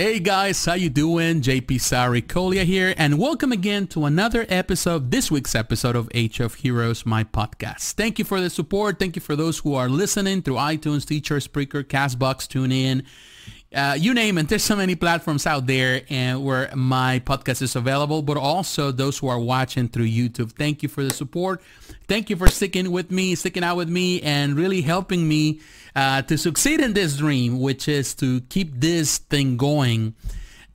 Hey guys, how you doing? JP Sarikolia here, and welcome again to another episode, this week's episode of Age of Heroes, my podcast. Thank you for the support. Thank you for those who are listening through iTunes, Stitcher, Spreaker, Castbox, TuneIn, you name it. There's so many platforms out there and where my podcast is available, but also those who are watching through YouTube. Thank you for the support. Thank you for sticking out with me, and really helping me to succeed in this dream, which is to keep this thing going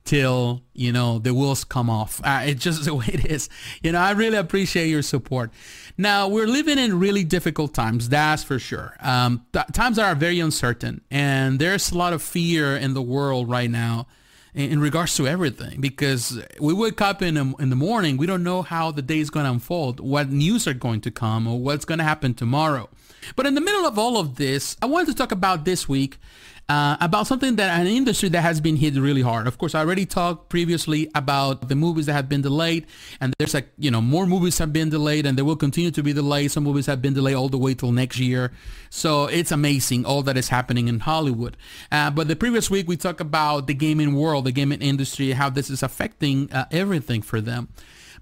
till, you know, the wheels come off. It's just the way it is. You know, I really appreciate your support. Now, we're living in really difficult times, that's for sure. Times are very uncertain, and there's a lot of fear in the world right now in regards to everything, because we wake up in the morning, we don't know how the day is going to unfold, what news are going to come, or what's going to happen tomorrow. But in the middle of all of this, I wanted to talk about this week, about something that an industry that has been hit really hard. Of course, I already talked previously about the movies that have been delayed, and there's more movies have been delayed, and they will continue to be delayed. Some movies have been delayed all the way till next year. So it's amazing all that is happening in Hollywood. But the previous week we talked about the gaming world, the gaming industry, how this is affecting everything for them.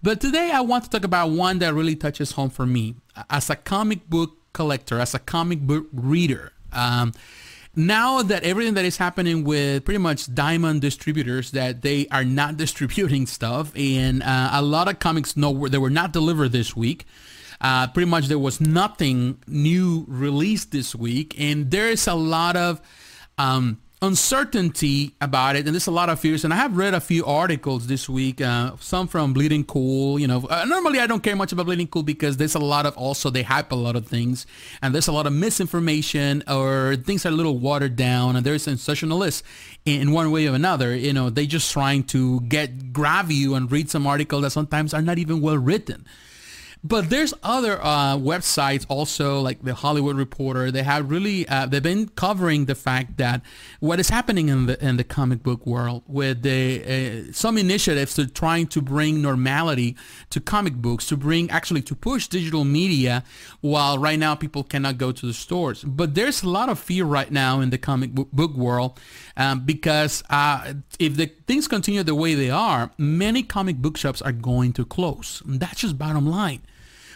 But today I want to talk about one that really touches home for me as a comic book collector, as a comic book reader. Now that everything that is happening with pretty much Diamond distributors, that they are not distributing stuff, and a lot of comics they were not delivered this week. Pretty much there was nothing new released this week, and there is a lot of uncertainty about it, and there's a lot of fears. And I have read a few articles this week, some from Bleeding Cool. Normally I don't care much about Bleeding Cool, because there's a lot of, also they hype a lot of things, and there's a lot of misinformation, or things are a little watered down, and they're sensationalists in one way or another. You know, they just trying to grab you and read some articles that sometimes are not even well written. But there's other websites also, like The Hollywood Reporter. They have really they've been covering the fact that what is happening in the comic book world, with the some initiatives to trying to bring normality to comic books, to push digital media, while right now people cannot go to the stores. But there's a lot of fear right now in the comic book world, because if the things continue the way they are, many comic book shops are going to close. That's just bottom line.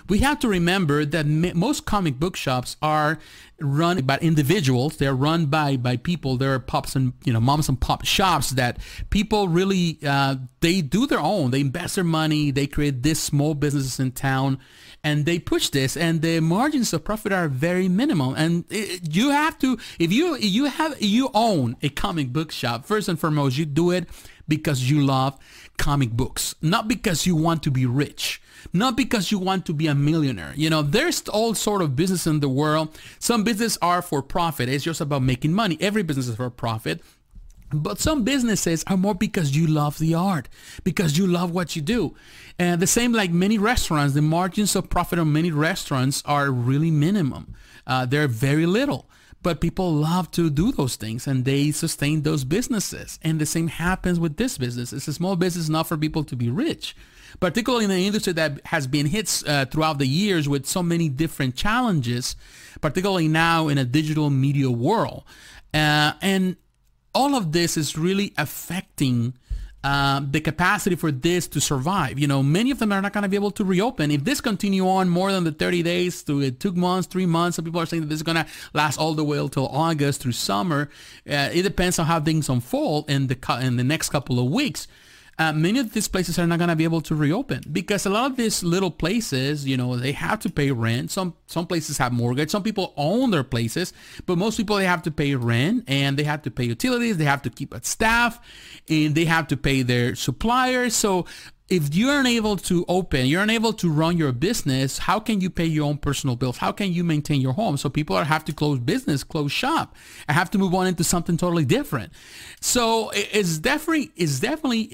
We have to remember that most comic book shops are run by individuals. They're run by people. There are pops and, moms and pop shops that people really, they do their own. They invest their money. They create these small businesses in town, and they push this, and the margins of profit are very minimal. And you have to, if you own a comic book shop, first and foremost, you do it because you love comic books, not because you want to be rich, not because you want to be a millionaire. There's all sort of business in the world. Some businesses are for profit. It's just about making money. Every business is for profit. But some businesses are more because you love the art, because you love what you do. And the same, like many restaurants, the margins of profit on many restaurants are really minimum. They're very little. But people love to do those things, and they sustain those businesses. And the same happens with this business. It's a small business, not for people to be rich, particularly in an industry that has been hit throughout the years with so many different challenges, particularly now in a digital media world. And all of this is really affecting the capacity for this to survive. Many of them are not going to be able to reopen. If this continue on more than the 30 days to it took months, 3 months, some people are saying that this is going to last all the way until August through summer. It depends on how things unfold in the next couple of weeks. Many of these places are not going to be able to reopen, because a lot of these little places, they have to pay rent. Some places have mortgage. Some people own their places, but most people, they have to pay rent, and they have to pay utilities. They have to keep a staff, and they have to pay their suppliers. So if you're unable to open, you're unable to run your business, how can you pay your own personal bills? How can you maintain your home? So people have to close business, close shop, and have to move on into something totally different. So it's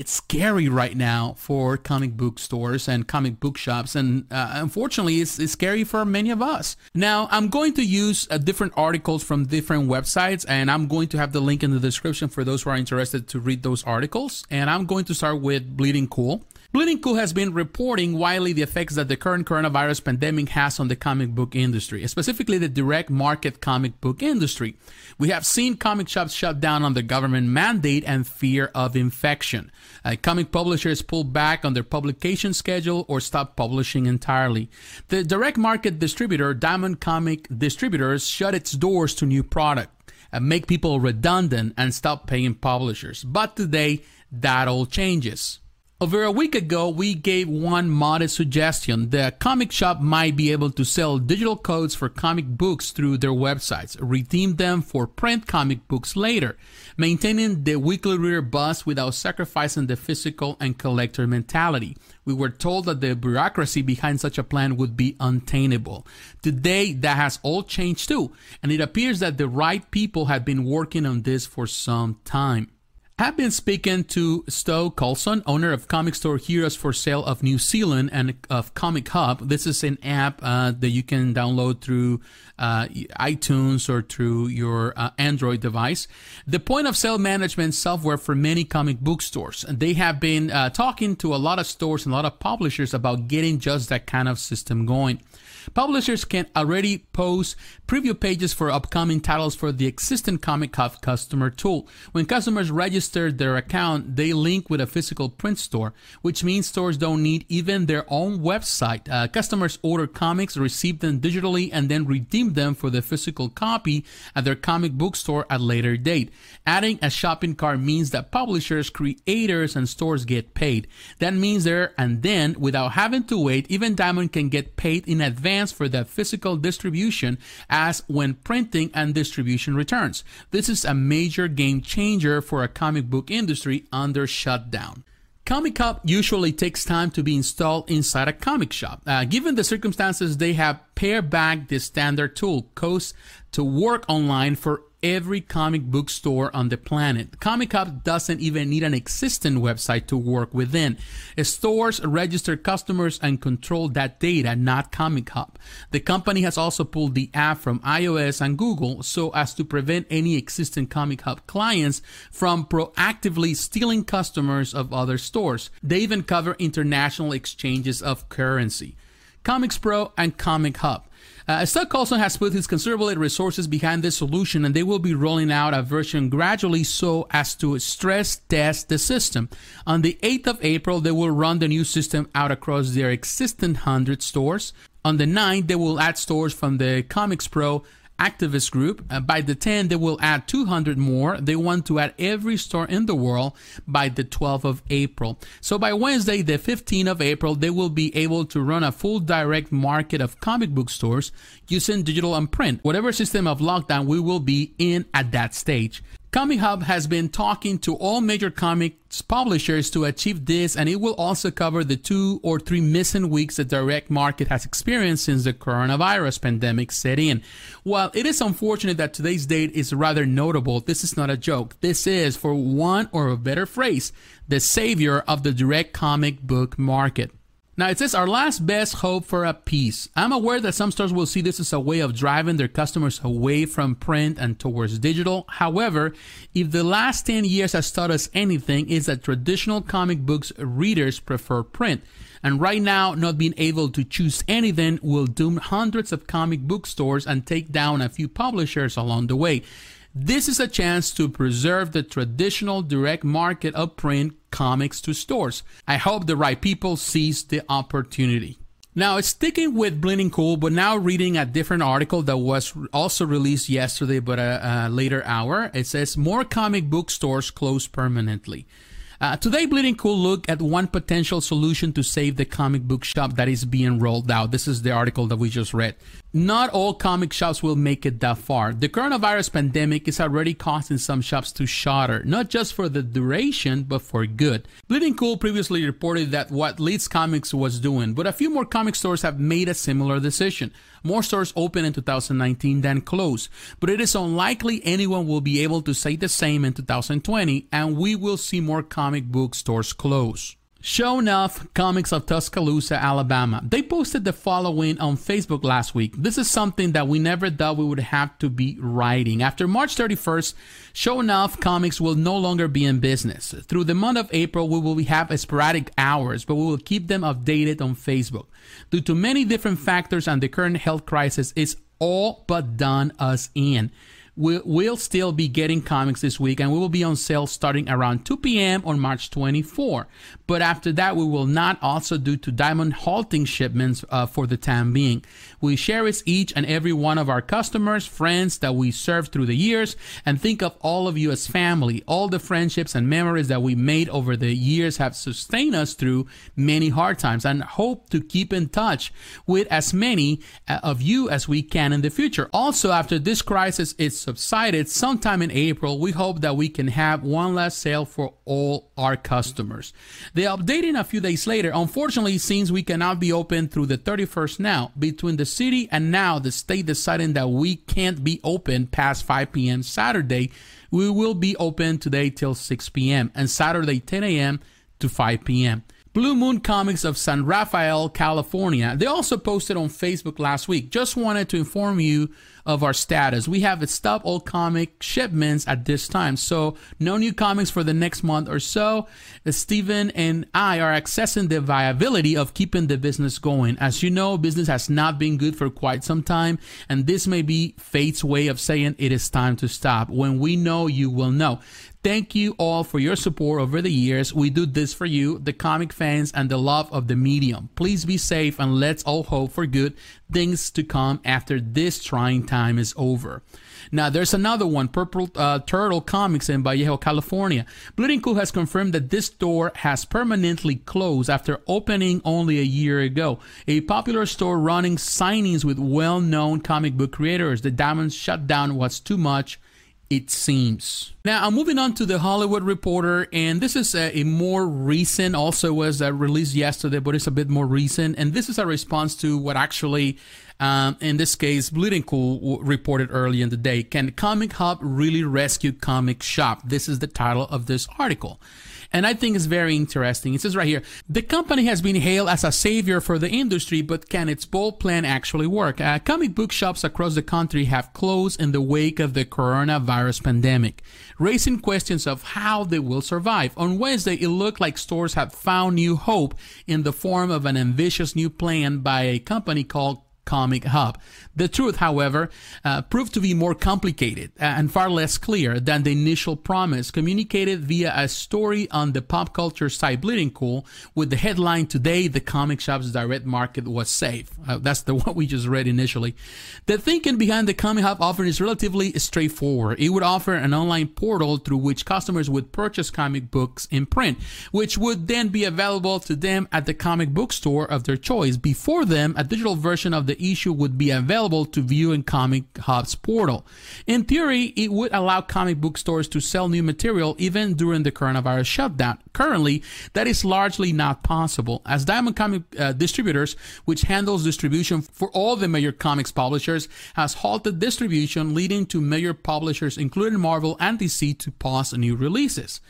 scary right now for comic book stores and comic book shops. And unfortunately, it's scary for many of us. Now, I'm going to use different articles from different websites, and I'm going to have the link in the description for those who are interested to read those articles. And I'm going to start with Bleeding Cool. Bleeding Cool has been reporting widely the effects that the current coronavirus pandemic has on the comic book industry, specifically the direct market comic book industry. We have seen comic shops shut down on the government mandate and fear of infection. Comic publishers pull back on their publication schedule or stop publishing entirely. The direct market distributor, Diamond Comic Distributors, shut its doors to new product, make people redundant, and stop paying publishers. But today, that all changes. Over a week ago, we gave one modest suggestion. The comic shop might be able to sell digital codes for comic books through their websites, redeem them for print comic books later, maintaining the weekly reader buzz without sacrificing the physical and collector mentality. We were told that the bureaucracy behind such a plan would be untenable. Today, that has all changed too, and it appears that the right people have been working on this for some time. I've been speaking to Stu Colson, owner of Comic Store Heroes for Sale of New Zealand and of Comic Hub. This is an app that you can download through iTunes or through your Android device. The point of sale management software for many comic book stores. They have been talking to a lot of stores and a lot of publishers about getting just that kind of system going. Publishers can already post preview pages for upcoming titles for the existing Comic Hub customer tool. When customers register their account, they link with a physical print store, which means stores don't need even their own website. Customers order comics, receive them digitally, and then redeem them for the physical copy at their comic book store at a later date. Adding a shopping cart means that publishers, creators, and stores get paid. That means there and then, without having to wait, even Diamond can get paid in advance for that physical distribution as when printing and distribution returns. This is a major game changer for a comic book industry under shutdown. Comic Hub usually takes time to be installed inside a comic shop. Given the circumstances, they have pared back the standard tool, costs to work online for every comic book store on the planet. Comic Hub doesn't even need an existing website to work within. Stores register customers and control that data, not Comic Hub. The company has also pulled the app from iOS and Google so as to prevent any existing Comic Hub clients from proactively stealing customers of other stores. They even cover international exchanges of currency. Comics Pro and Comic Hub. Stu Colson has put his considerable resources behind this solution, and they will be rolling out a version gradually so as to stress test the system. On the 8th of April, they will run the new system out across their existing 100 stores. On the 9th, they will add stores from the Comics Pro activist group. By the 10th, they will add 200 more. They want to add every store in the world by the 12th of April. So by Wednesday, the 15th of April, they will be able to run a full direct market of comic book stores using digital and print. Whatever system of lockdown we will be in at that stage. Comic Hub has been talking to all major comics publishers to achieve this, and it will also cover the 2 or 3 missing weeks the direct market has experienced since the coronavirus pandemic set in. While it is unfortunate that today's date is rather notable, this is not a joke. This is, for want of a better phrase, the savior of the direct comic book market. Now, it says, our last best hope for a piece. I'm aware that some stores will see this as a way of driving their customers away from print and towards digital. However, if the last 10 years has taught us anything, is that traditional comic books readers prefer print. And right now, not being able to choose anything will doom hundreds of comic book stores and take down a few publishers along the way. This is a chance to preserve the traditional direct market of print comics to stores. I hope the right people seize the opportunity. Now, it's sticking with Bleeding Cool, but now reading a different article that was also released yesterday, but a later hour. It says, more comic book stores close permanently. Today, Bleeding Cool looked at one potential solution to save the comic book shop that is being rolled out. This is the article that we just read. Not all comic shops will make it that far. The coronavirus pandemic is already causing some shops to shutter, not just for the duration, but for good. Bleeding Cool previously reported that what Leeds Comics was doing, but a few more comic stores have made a similar decision. More stores open in 2019 than close, but it is unlikely anyone will be able to say the same in 2020, and we will see more comic book stores close. Show Enough Comics of Tuscaloosa, Alabama. They posted the following on Facebook last week. This is something that we never thought we would have to be writing. After March 31st, Show Enough Comics will no longer be in business. Through the month of April, we will have sporadic hours, but we will keep them updated on Facebook. Due to many different factors and the current health crisis, it's all but done us in. We'll still be getting comics this week, and we will be on sale starting around 2 p.m. on March 24. But after that, we will not, also due to Diamond halting shipments for the time being. We cherish each and every one of our customers, friends that we served through the years, and think of all of you as family. All the friendships and memories that we made over the years have sustained us through many hard times, and hope to keep in touch with as many of you as we can in the future. Also, after this crisis is subsided sometime in April, we hope that we can have one last sale for all our customers. They updated a few days later. Unfortunately, since we cannot be open through the 31st now, between the city and now the state deciding that we can't be open past 5 p.m. Saturday, we will be open today till 6 p.m. and Saturday 10 a.m. to 5 p.m. Blue Moon Comics of San Rafael, California. They also posted on Facebook last week. Just wanted to inform you of our status. We have stopped all comic shipments at this time, so no new comics for the next month or so. Steven and I are assessing the viability of keeping the business going. As you know, business has not been good for quite some time, and this may be fate's way of saying it is time to stop. When we know, you will know. Thank you all for your support over the years. We do this for you, the comic fans, and the love of the medium. Please be safe, and let's all hope for good things to come after this trying time is over. Now, there's another one, Purple Turtle Comics in Vallejo, California. Bleeding Cool has confirmed that this store has permanently closed after opening only a year ago. A popular store running signings with well-known comic book creators. The Diamond shutdown was too much, it seems. Now, I'm moving on to The Hollywood Reporter, and this is a more recent, also was released yesterday, but it's a bit more recent, and this is a response to what actually, in this case, Bleeding Cool reported early in the day. Can Comic Hub really rescue Comic Shop? This is the title of this article. And I think it's very interesting. It says right here, the company has been hailed as a savior for the industry, but can its bold plan actually work? Comic book shops across the country have closed in the wake of the coronavirus pandemic, raising questions of how they will survive. On Wednesday, it looked like stores have found new hope in the form of an ambitious new plan by a company called Comic Hub. The truth, however, proved to be more complicated and far less clear than the initial promise, communicated via a story on the pop culture site Bleeding Cool with the headline, "Today the Comic Shop's Direct Market Was Safe." That's the one we just read initially. The thinking behind the Comic Hub offering is relatively straightforward. It would offer an online portal through which customers would purchase comic books in print, which would then be available to them at the comic book store of their choice. Before them, a digital version of the issue would be available to view in Comic Hub's portal. In theory, it would allow comic book stores to sell new material even during the coronavirus shutdown. Currently, that is largely not possible, as Diamond Comic Distributors, which handles distribution for all the major comics publishers, has halted distribution, leading to major publishers including Marvel and DC to pause new releases.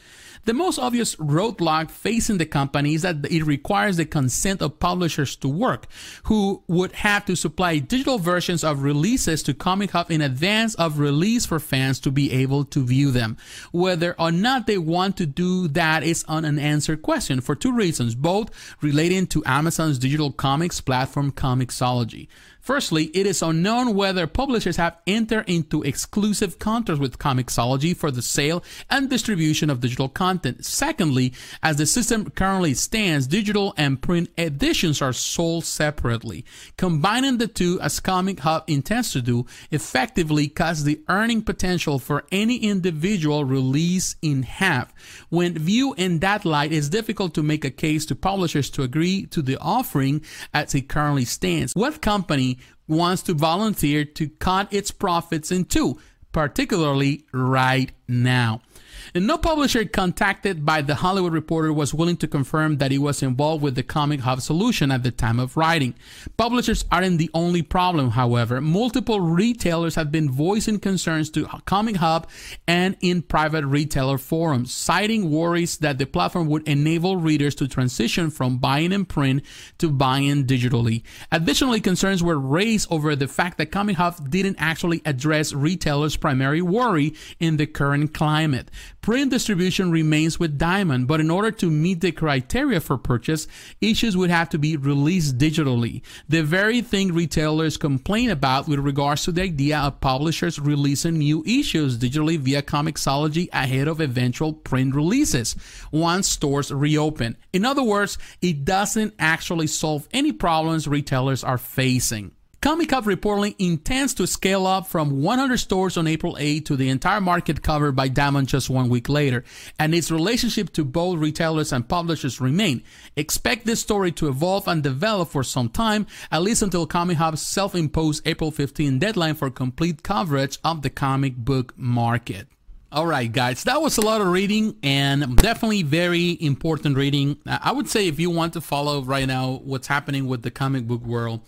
The most obvious roadblock facing the company is that it requires the consent of publishers to work, who would have to supply digital versions of releases to Comic Hub in advance of release for fans to be able to view them. Whether or not they want to do that is an unanswered question for two reasons, both relating to Amazon's digital comics platform Comixology. Firstly, it is unknown whether publishers have entered into exclusive contracts with Comixology for the sale and distribution of digital content. Secondly, as the system currently stands, digital and print editions are sold separately. Combining the two, as Comic Hub intends to do, effectively cuts the earning potential for any individual release in half. When viewed in that light, it's difficult to make a case to publishers to agree to the offering as it currently stands. What company wants to volunteer to cut its profits in two, particularly right now? The new publisher contacted by The Hollywood Reporter was willing to confirm that he was involved with the Comic Hub solution at the time of writing. Publishers aren't the only problem, however. Multiple retailers have been voicing concerns to Comic Hub and in private retailer forums, citing worries that the platform would enable readers to transition from buying in print to buying digitally. Additionally, concerns were raised over the fact that Comic Hub didn't actually address retailers' primary worry in the current climate. Print distribution remains with Diamond, but in order to meet the criteria for purchase, issues would have to be released digitally. The very thing retailers complain about with regards to the idea of publishers releasing new issues digitally via Comixology ahead of eventual print releases once stores reopen. In other words, it doesn't actually solve any problems retailers are facing. Comic Hub reportedly intends to scale up from 100 stores on April 8 to the entire market covered by Diamond just 1 week later, and its relationship to both retailers and publishers remain. Expect this story to evolve and develop for some time, at least until Comic Hub's self-imposed April 15 deadline for complete coverage of the comic book market. All right, guys, that was a lot of reading and definitely very important reading. I would say if you want to follow right now what's happening with the comic book world,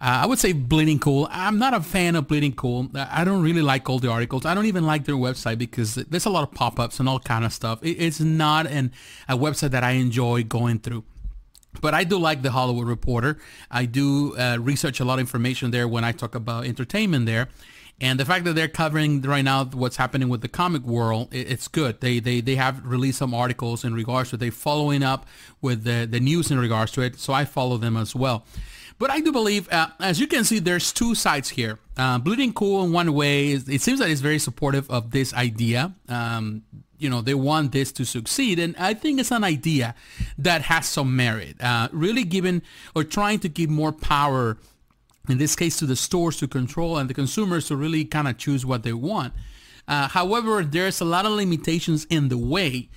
I would say Bleeding Cool. I'm not a fan of Bleeding Cool. I don't really like all the articles. I don't even like their website because there's a lot of pop-ups and all kind of stuff. It's not a website that I enjoy going through. But I do like The Hollywood Reporter. I do research a lot of information there when I talk about entertainment there. And the fact that they're covering right now what's happening with the comic world, it's good. They have released some articles in regards to they following up with the news in regards to it. So I follow them as well. But I do believe, as you can see, there's two sides here. Bleeding Cool in one way, it seems that it's very supportive of this idea. You know, they want this to succeed. And I think it's an idea that has some merit, really giving or trying to give more power, in this case, to the stores to control and the consumers to really kind of choose what they want. However, there's a lot of limitations in the way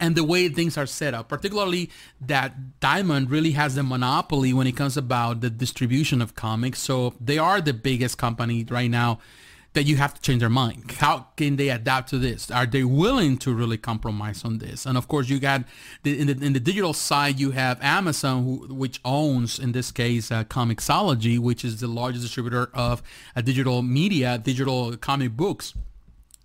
and the way things are set up, particularly that Diamond really has a monopoly when it comes about the distribution of comics. So they are the biggest company right now that you have to change their mind. How can they adapt to this? Are they willing to really compromise on this? And of course, you got in the digital side, you have Amazon, which owns, in this case, Comixology, which is the largest distributor of digital media, digital comic books.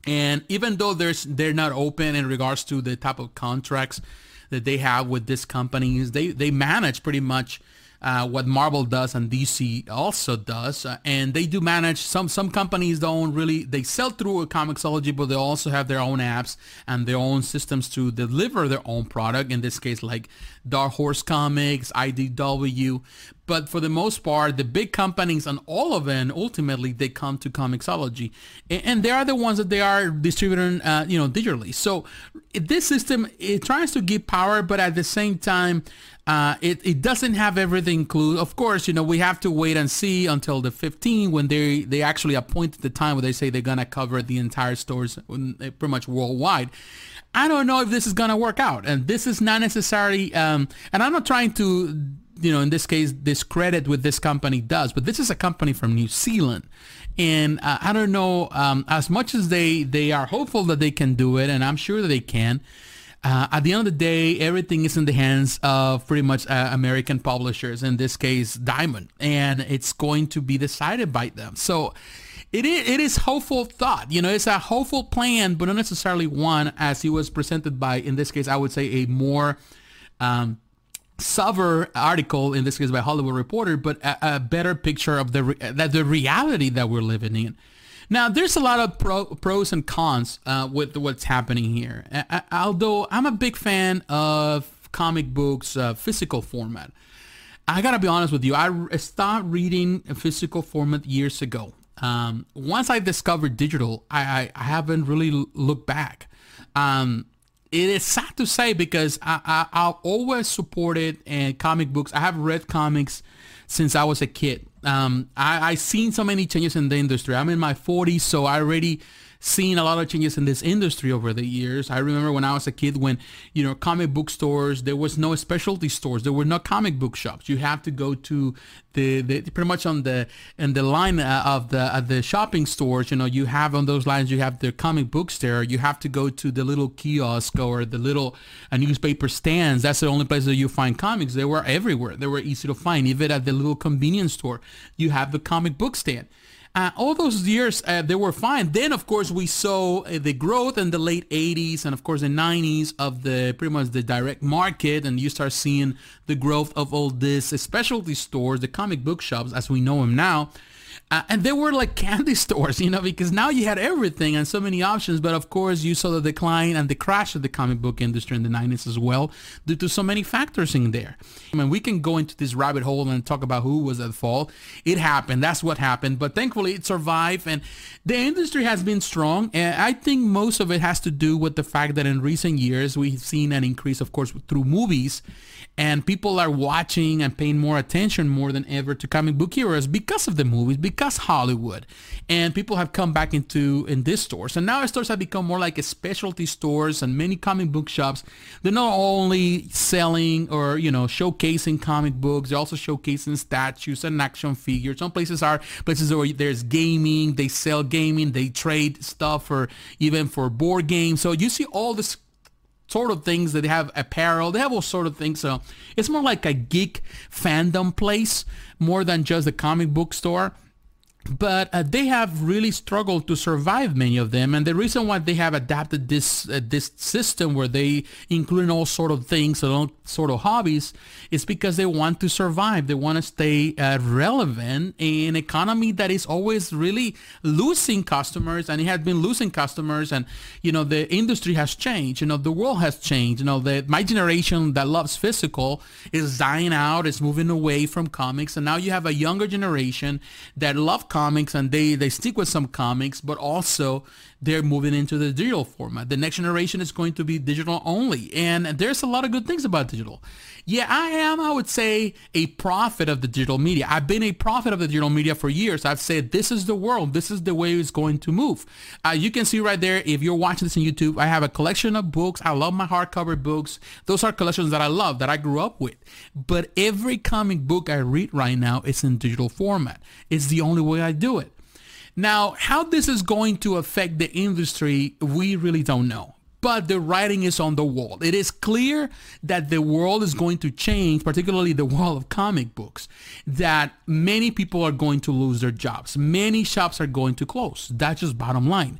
And even though they're not open in regards to the type of contracts that they have with these companies, they manage pretty much what Marvel does and DC also does. And they do manage some companies don't really, they sell through a Comixology, but they also have their own apps and their own systems to deliver their own product. In this case, like Dark Horse Comics, IDW. But for the most part, the big companies and all of them, ultimately, they come to Comixology. And they are the ones that they are distributing, you know, digitally. So this system, it tries to give power, but at the same time, it doesn't have everything clued. Of course, you know, we have to wait and see until the 15th when they actually appointed the time where they say they're going to cover the entire stores pretty much worldwide. I don't know if this is going to work out. And this is not necessarily, and I'm not trying to, you know, in this case, discredit what this company does, but this is a company from New Zealand. And I don't know, as much as they are hopeful that they can do it, and I'm sure that they can, at the end of the day, everything is in the hands of pretty much American publishers, in this case, Diamond, and it's going to be decided by them. So it is hopeful thought, you know, it's a hopeful plan, but not necessarily one as it was presented by, in this case, I would say a more sober article, in this case by Hollywood Reporter, but a better picture of the reality that we're living in. Now, there's a lot of pros and cons with what's happening here. Although I'm a big fan of comic books physical format, I gotta be honest with you. I stopped reading a physical format years ago. Once I discovered digital, I haven't really looked back. It is sad to say because I've always supported comic books. I have read comics since I was a kid. I've seen so many changes in the industry. I'm in my 40s, so I already seen a lot of changes in this industry over the years. I remember when I was a kid when, you know, comic book stores, there was no specialty stores. There were no comic book shops. You have to go to the pretty much in the line of the shopping stores. You know, you have on those lines, you have the comic books there. You have to go to the little kiosk or the little newspaper stands. That's the only place that you find comics. They were everywhere. They were easy to find. Even at the little convenience store, you have the comic book stand. All those years, they were fine. Then, of course, we saw the growth in the late 80s and, of course, the 90s of the pretty much the direct market. And you start seeing the growth of all these specialty stores, the comic book shops as we know them now. And they were like candy stores, you know, because now you had everything and so many options. But, of course, you saw the decline and the crash of the comic book industry in the 90s as well due to so many factors in there. I mean, we can go into this rabbit hole and talk about who was at fault. It happened. That's what happened. But thankfully, it survived. And the industry has been strong. And I think most of it has to do with the fact that in recent years, we've seen an increase, of course, through movies. And people are watching and paying more attention more than ever to comic book heroes because of the movies, because Hollywood, and people have come back in these stores. And now stores have become more like a specialty stores, and many comic book shops, they're not only selling or, you know, showcasing comic books, they're also showcasing statues and action figures. Some places are places where there's gaming, they sell gaming, they trade stuff or even for board games. So you see all this sort of things that they have, apparel, they have all sort of things. So it's more like a geek fandom place more than just a comic book store. But they have really struggled to survive, many of them. And the reason why they have adapted this system where they include all sort of things and all sort of hobbies is because they want to survive. They want to stay relevant in an economy that is always really losing customers, and it has been losing customers. And, you know, the industry has changed. You know, the world has changed. You know, my generation that loves physical is dying out, is moving away from comics. And now you have a younger generation that love comics, and they stick with some comics, but also they're moving into the digital format. The next generation is going to be digital only, and there's a lot of good things about digital. Yeah, I would say a prophet of the digital media. I've been a prophet of the digital media for years. I've said this is the world, this is the way it's going to move. You can see right there, if you're watching this on YouTube, I have a collection of books. I love my hardcover books. Those are collections that I love, that I grew up with. But every comic book I read right now is in digital format. It's the only way I do it. Now, how this is going to affect the industry, we really don't know. But the writing is on the wall. It is clear that the world is going to change, particularly the world of comic books, that many people are going to lose their jobs. Many shops are going to close. That's just bottom line.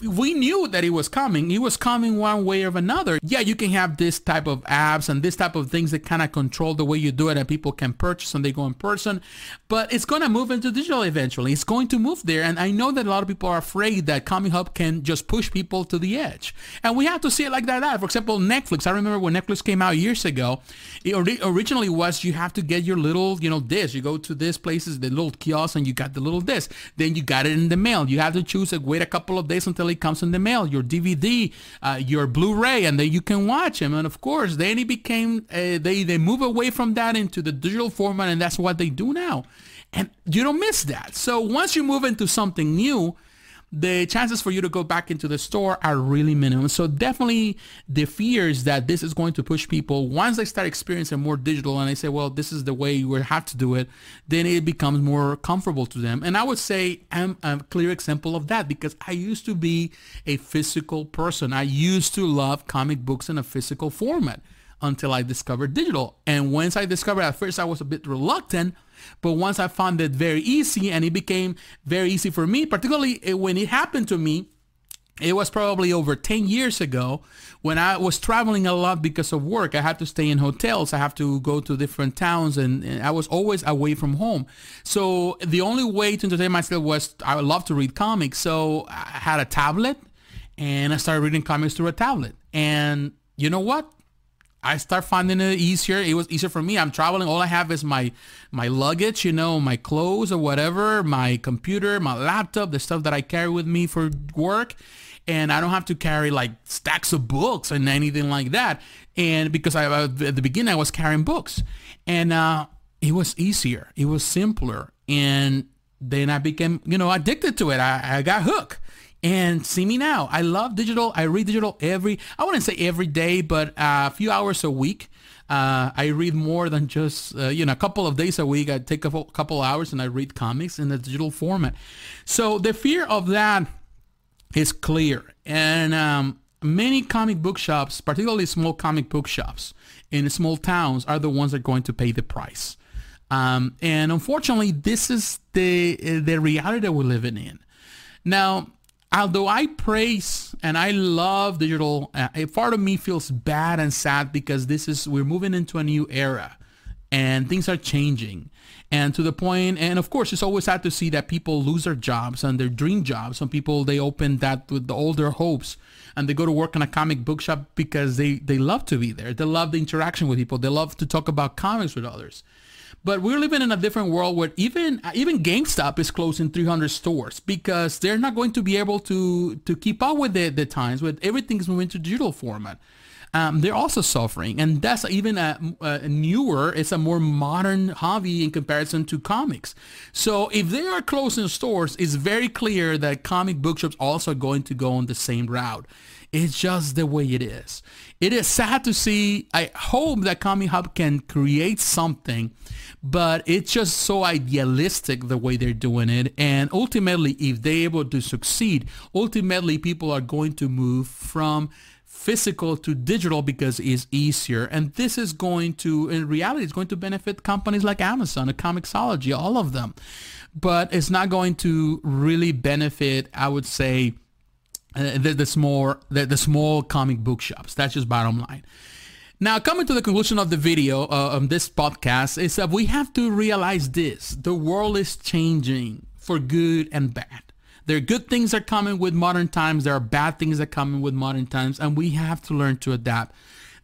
We knew that it was coming. It was coming one way or another. Yeah, you can have this type of apps and this type of things that kind of control the way you do it, and people can purchase and they go in person. But it's going to move into digital eventually. It's going to move there. And I know that a lot of people are afraid that Comic Hub can just push people to the edge. And we have to see it like that. For example, Netflix. I remember when Netflix came out years ago, it originally was you have to get your little, you know, disc. You go to this places, the little kiosk, and you got the little disc. Then you got it in the mail. You have to choose and wait a couple of days until it comes in the mail, your DVD, your Blu-ray, and then you can watch them. And of course, then it became, they move away from that into the digital format, and that's what they do now. And you don't miss that. So once you move into something new, the chances for you to go back into the store are really minimum. So definitely the fear is that this is going to push people. Once they start experiencing more digital and they say, well, this is the way we have to do it, then it becomes more comfortable to them. And I would say I'm a clear example of that, because I used to be a physical person. I used to love comic books in a physical format until I discovered digital. And once I discovered, at first I was a bit reluctant, but once I found it very easy, and it became very easy for me, particularly when it happened to me, it was probably over 10 years ago when I was traveling a lot because of work. I had to stay in hotels. I have to go to different towns, and I was always away from home. So the only way to entertain myself was I love to read comics. So I had a tablet and I started reading comics through a tablet. And you know what? I start finding it easier. It was easier for me. I'm traveling. All I have is my luggage, you know, my clothes or whatever, my computer, my laptop, the stuff that I carry with me for work. And I don't have to carry like stacks of books and anything like that. And because at the beginning I was carrying books, and it was easier. It was simpler. And then I became, you know, addicted to it. I got hooked. And see me now. I love digital. I read digital I wouldn't say every day, but a few hours a week. I read more than just, you know, a couple of days a week. I take a couple hours and I read comics in the digital format. So the fear of that is clear. And many comic book shops, particularly small comic book shops in small towns, are the ones that are going to pay the price. And unfortunately, this is the reality that we're living in. Now, although I praise and I love digital, a part of me feels bad and sad because this is, we're moving into a new era and things are changing. And to the point, and of course, it's always sad to see that people lose their jobs and their dream jobs. Some people, they open that with all their hopes and they go to work in a comic book shop because they love to be there. They love the interaction with people. They love to talk about comics with others. But we're living in a different world where even GameStop is closing 300 stores because they're not going to be able to keep up with the times, where everything is moving to digital format. They're also suffering, and that's even a newer, it's a more modern hobby in comparison to comics. So if they are closing stores, it's very clear that comic book shops also are going to go on the same route. It's just the way it is. It is sad to see. I hope that Comic Hub can create something, but it's just so idealistic the way they're doing it. And ultimately, if they're able to succeed, ultimately people are going to move from physical to digital because it's easier. And this is going to, in reality, it's going to benefit companies like Amazon, Comixology, all of them. But it's not going to really benefit, I would say, the small comic book shops. That's just bottom line. Now, coming to the conclusion of the video of this podcast is that we have to realize this. The world is changing for good and bad. There are good things that are coming with modern times. There are bad things that are coming with modern times, and we have to learn to adapt.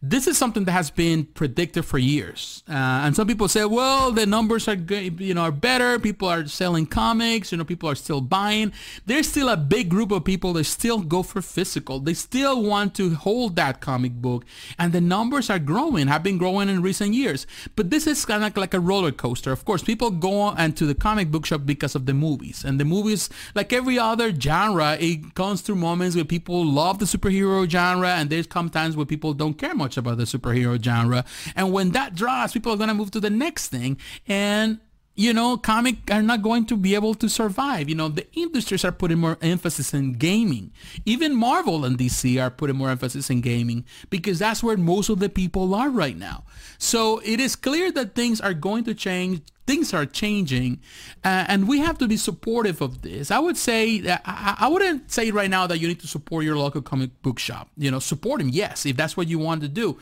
This is something that has been predicted for years. And some people say, well, the numbers are good, you know, are better. People are selling comics. You know, people are still buying. There's still a big group of people that still go for physical. They still want to hold that comic book. And the numbers are growing, have been growing in recent years. But this is kind of like a roller coaster. Of course, people go into the comic book shop because of the movies. And the movies, like every other genre, it comes through moments where people love the superhero genre. And there's come times where people don't care much about the superhero genre, and when that drops, people are going to move to the next thing, and you know, comics are not going to be able to survive. You know, the industries are putting more emphasis in gaming. Even Marvel and DC are putting more emphasis in gaming because that's where most of the people are right now. So it is clear that things are going to change. Things are changing, and we have to be supportive of this. I would say, I wouldn't say right now that you need to support your local comic book shop. You know, support them, yes, if that's what you want to do.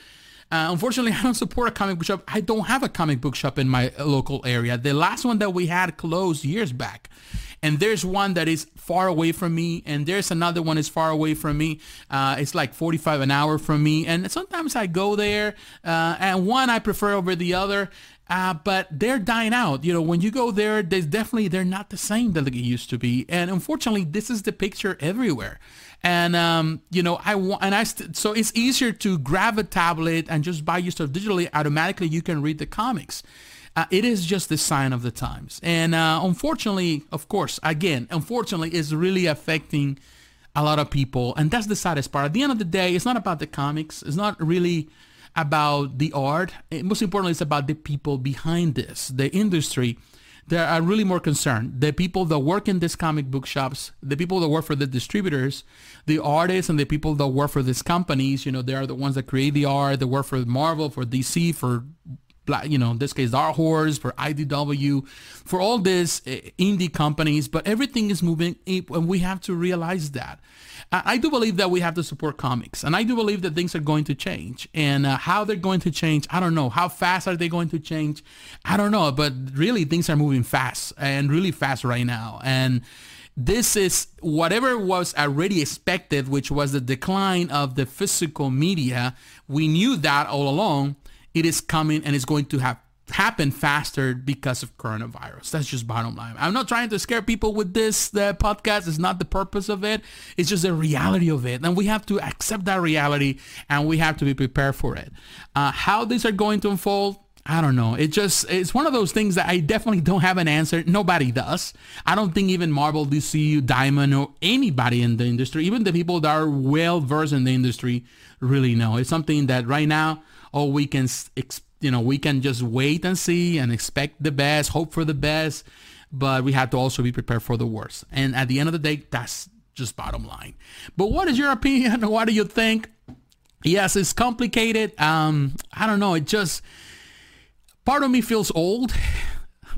Unfortunately, I don't support a comic book shop. I don't have a comic book shop in my local area. The last one that we had closed years back. And there's one that is far away from me. And there's another one is far away from me. It's like 45 an hour from me. And sometimes I go there and one I prefer over the other. But they're dying out. You know, when you go there, there's definitely, they're not the same that they used to be. And unfortunately, this is the picture everywhere. And, you know, so it's easier to grab a tablet and just buy your stuff digitally. Automatically, you can read the comics. It is just the sign of the times. And unfortunately, of course, again, unfortunately, it's really affecting a lot of people. And that's the saddest part. At the end of the day, it's not about the comics. It's not really about the art. Most importantly, it's about the people behind this, the industry. They are really more concerned. The people that work in these comic book shops, the people that work for the distributors, the artists, and the people that work for these companies, you know, they are the ones that create the art, they work for Marvel, for DC, for, you know, in this case, Dark Horse, for IDW, for all these indie companies. But everything is moving, and we have to realize that. I do believe that we have to support comics, and I do believe that things are going to change, and how they're going to change, I don't know. How fast are they going to change? I don't know, but really things are moving fast, and really fast right now. And this is whatever was already expected, which was the decline of the physical media. We knew that all along. It is coming, and it's going to happen faster because of coronavirus. That's just bottom line. I'm not trying to scare people with this. The podcast is not the purpose of it. It's just the reality of it. And we have to accept that reality, and we have to be prepared for it. How these are going to unfold, I don't know. It's one of those things that I definitely don't have an answer. Nobody does. I don't think even Marvel, DC, Diamond, or anybody in the industry, even the people that are well versed in the industry, really know. It's something that right now, all we can, we can just wait and see and expect the best, hope for the best, but we have to also be prepared for the worst. And at the end of the day, that's just bottom line. But what is your opinion? What do you think? Yes, it's complicated. I don't know. It just, part of me feels old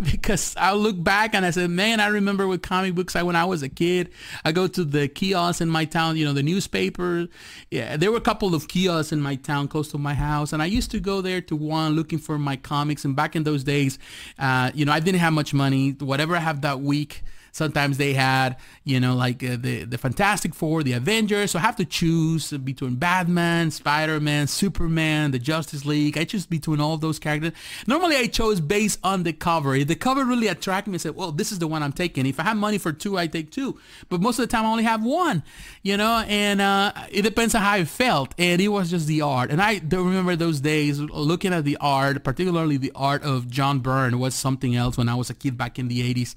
because I look back and I said, man, I remember with comic books, when I was a kid, I go to the kiosks in my town, the newspaper. Yeah, there were a couple of kiosks in my town close to my house. And I used to go there to one looking for my comics. And back in those days, I didn't have much money. Whatever I have that week, sometimes they had, the Fantastic Four, the Avengers. So I have to choose between Batman, Spider-Man, Superman, the Justice League. I choose between all those characters. Normally I chose based on the cover. If the cover really attracted me, I said, well, this is the one I'm taking. If I have money for two, I take two. But most of the time I only have one, and it depends on how I felt. And it was just the art. And I don't remember those days looking at the art, particularly the art of John Byrne was something else when I was a kid back in the 80s.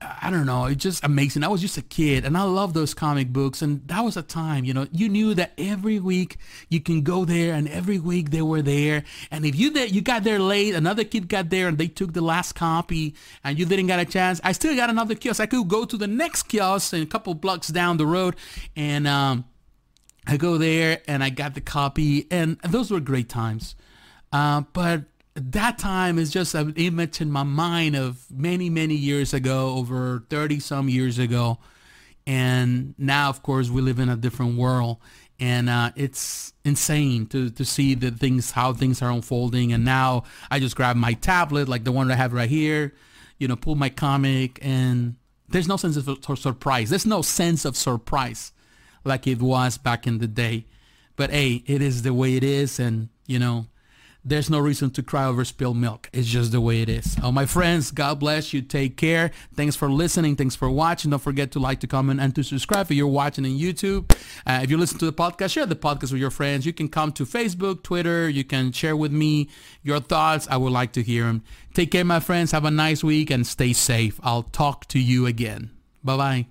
I don't know. It's just amazing. I was just a kid and I love those comic books. And that was a time, you knew that every week you can go there and every week they were there. And if you got there late, another kid got there and they took the last copy and you didn't get a chance. I still got another kiosk. I could go to the next kiosk and a couple blocks down the road and I go there and I got the copy. And those were great times. But that time is just an image in my mind of many, many years ago, over 30 some years ago. And now, of course, we live in a different world. And it's insane to see how things are unfolding. And now I just grab my tablet, like the one I have right here, pull my comic. And there's no sense of surprise. There's no sense of surprise like it was back in the day. But, hey, it is the way it is. And, there's no reason to cry over spilled milk. It's just the way it is. Oh, my friends, God bless you. Take care. Thanks for listening. Thanks for watching. Don't forget to like, to comment, and to subscribe if you're watching on YouTube. If you listen to the podcast, share the podcast with your friends. You can come to Facebook, Twitter. You can share with me your thoughts. I would like to hear them. Take care, my friends. Have a nice week and stay safe. I'll talk to you again. Bye-bye.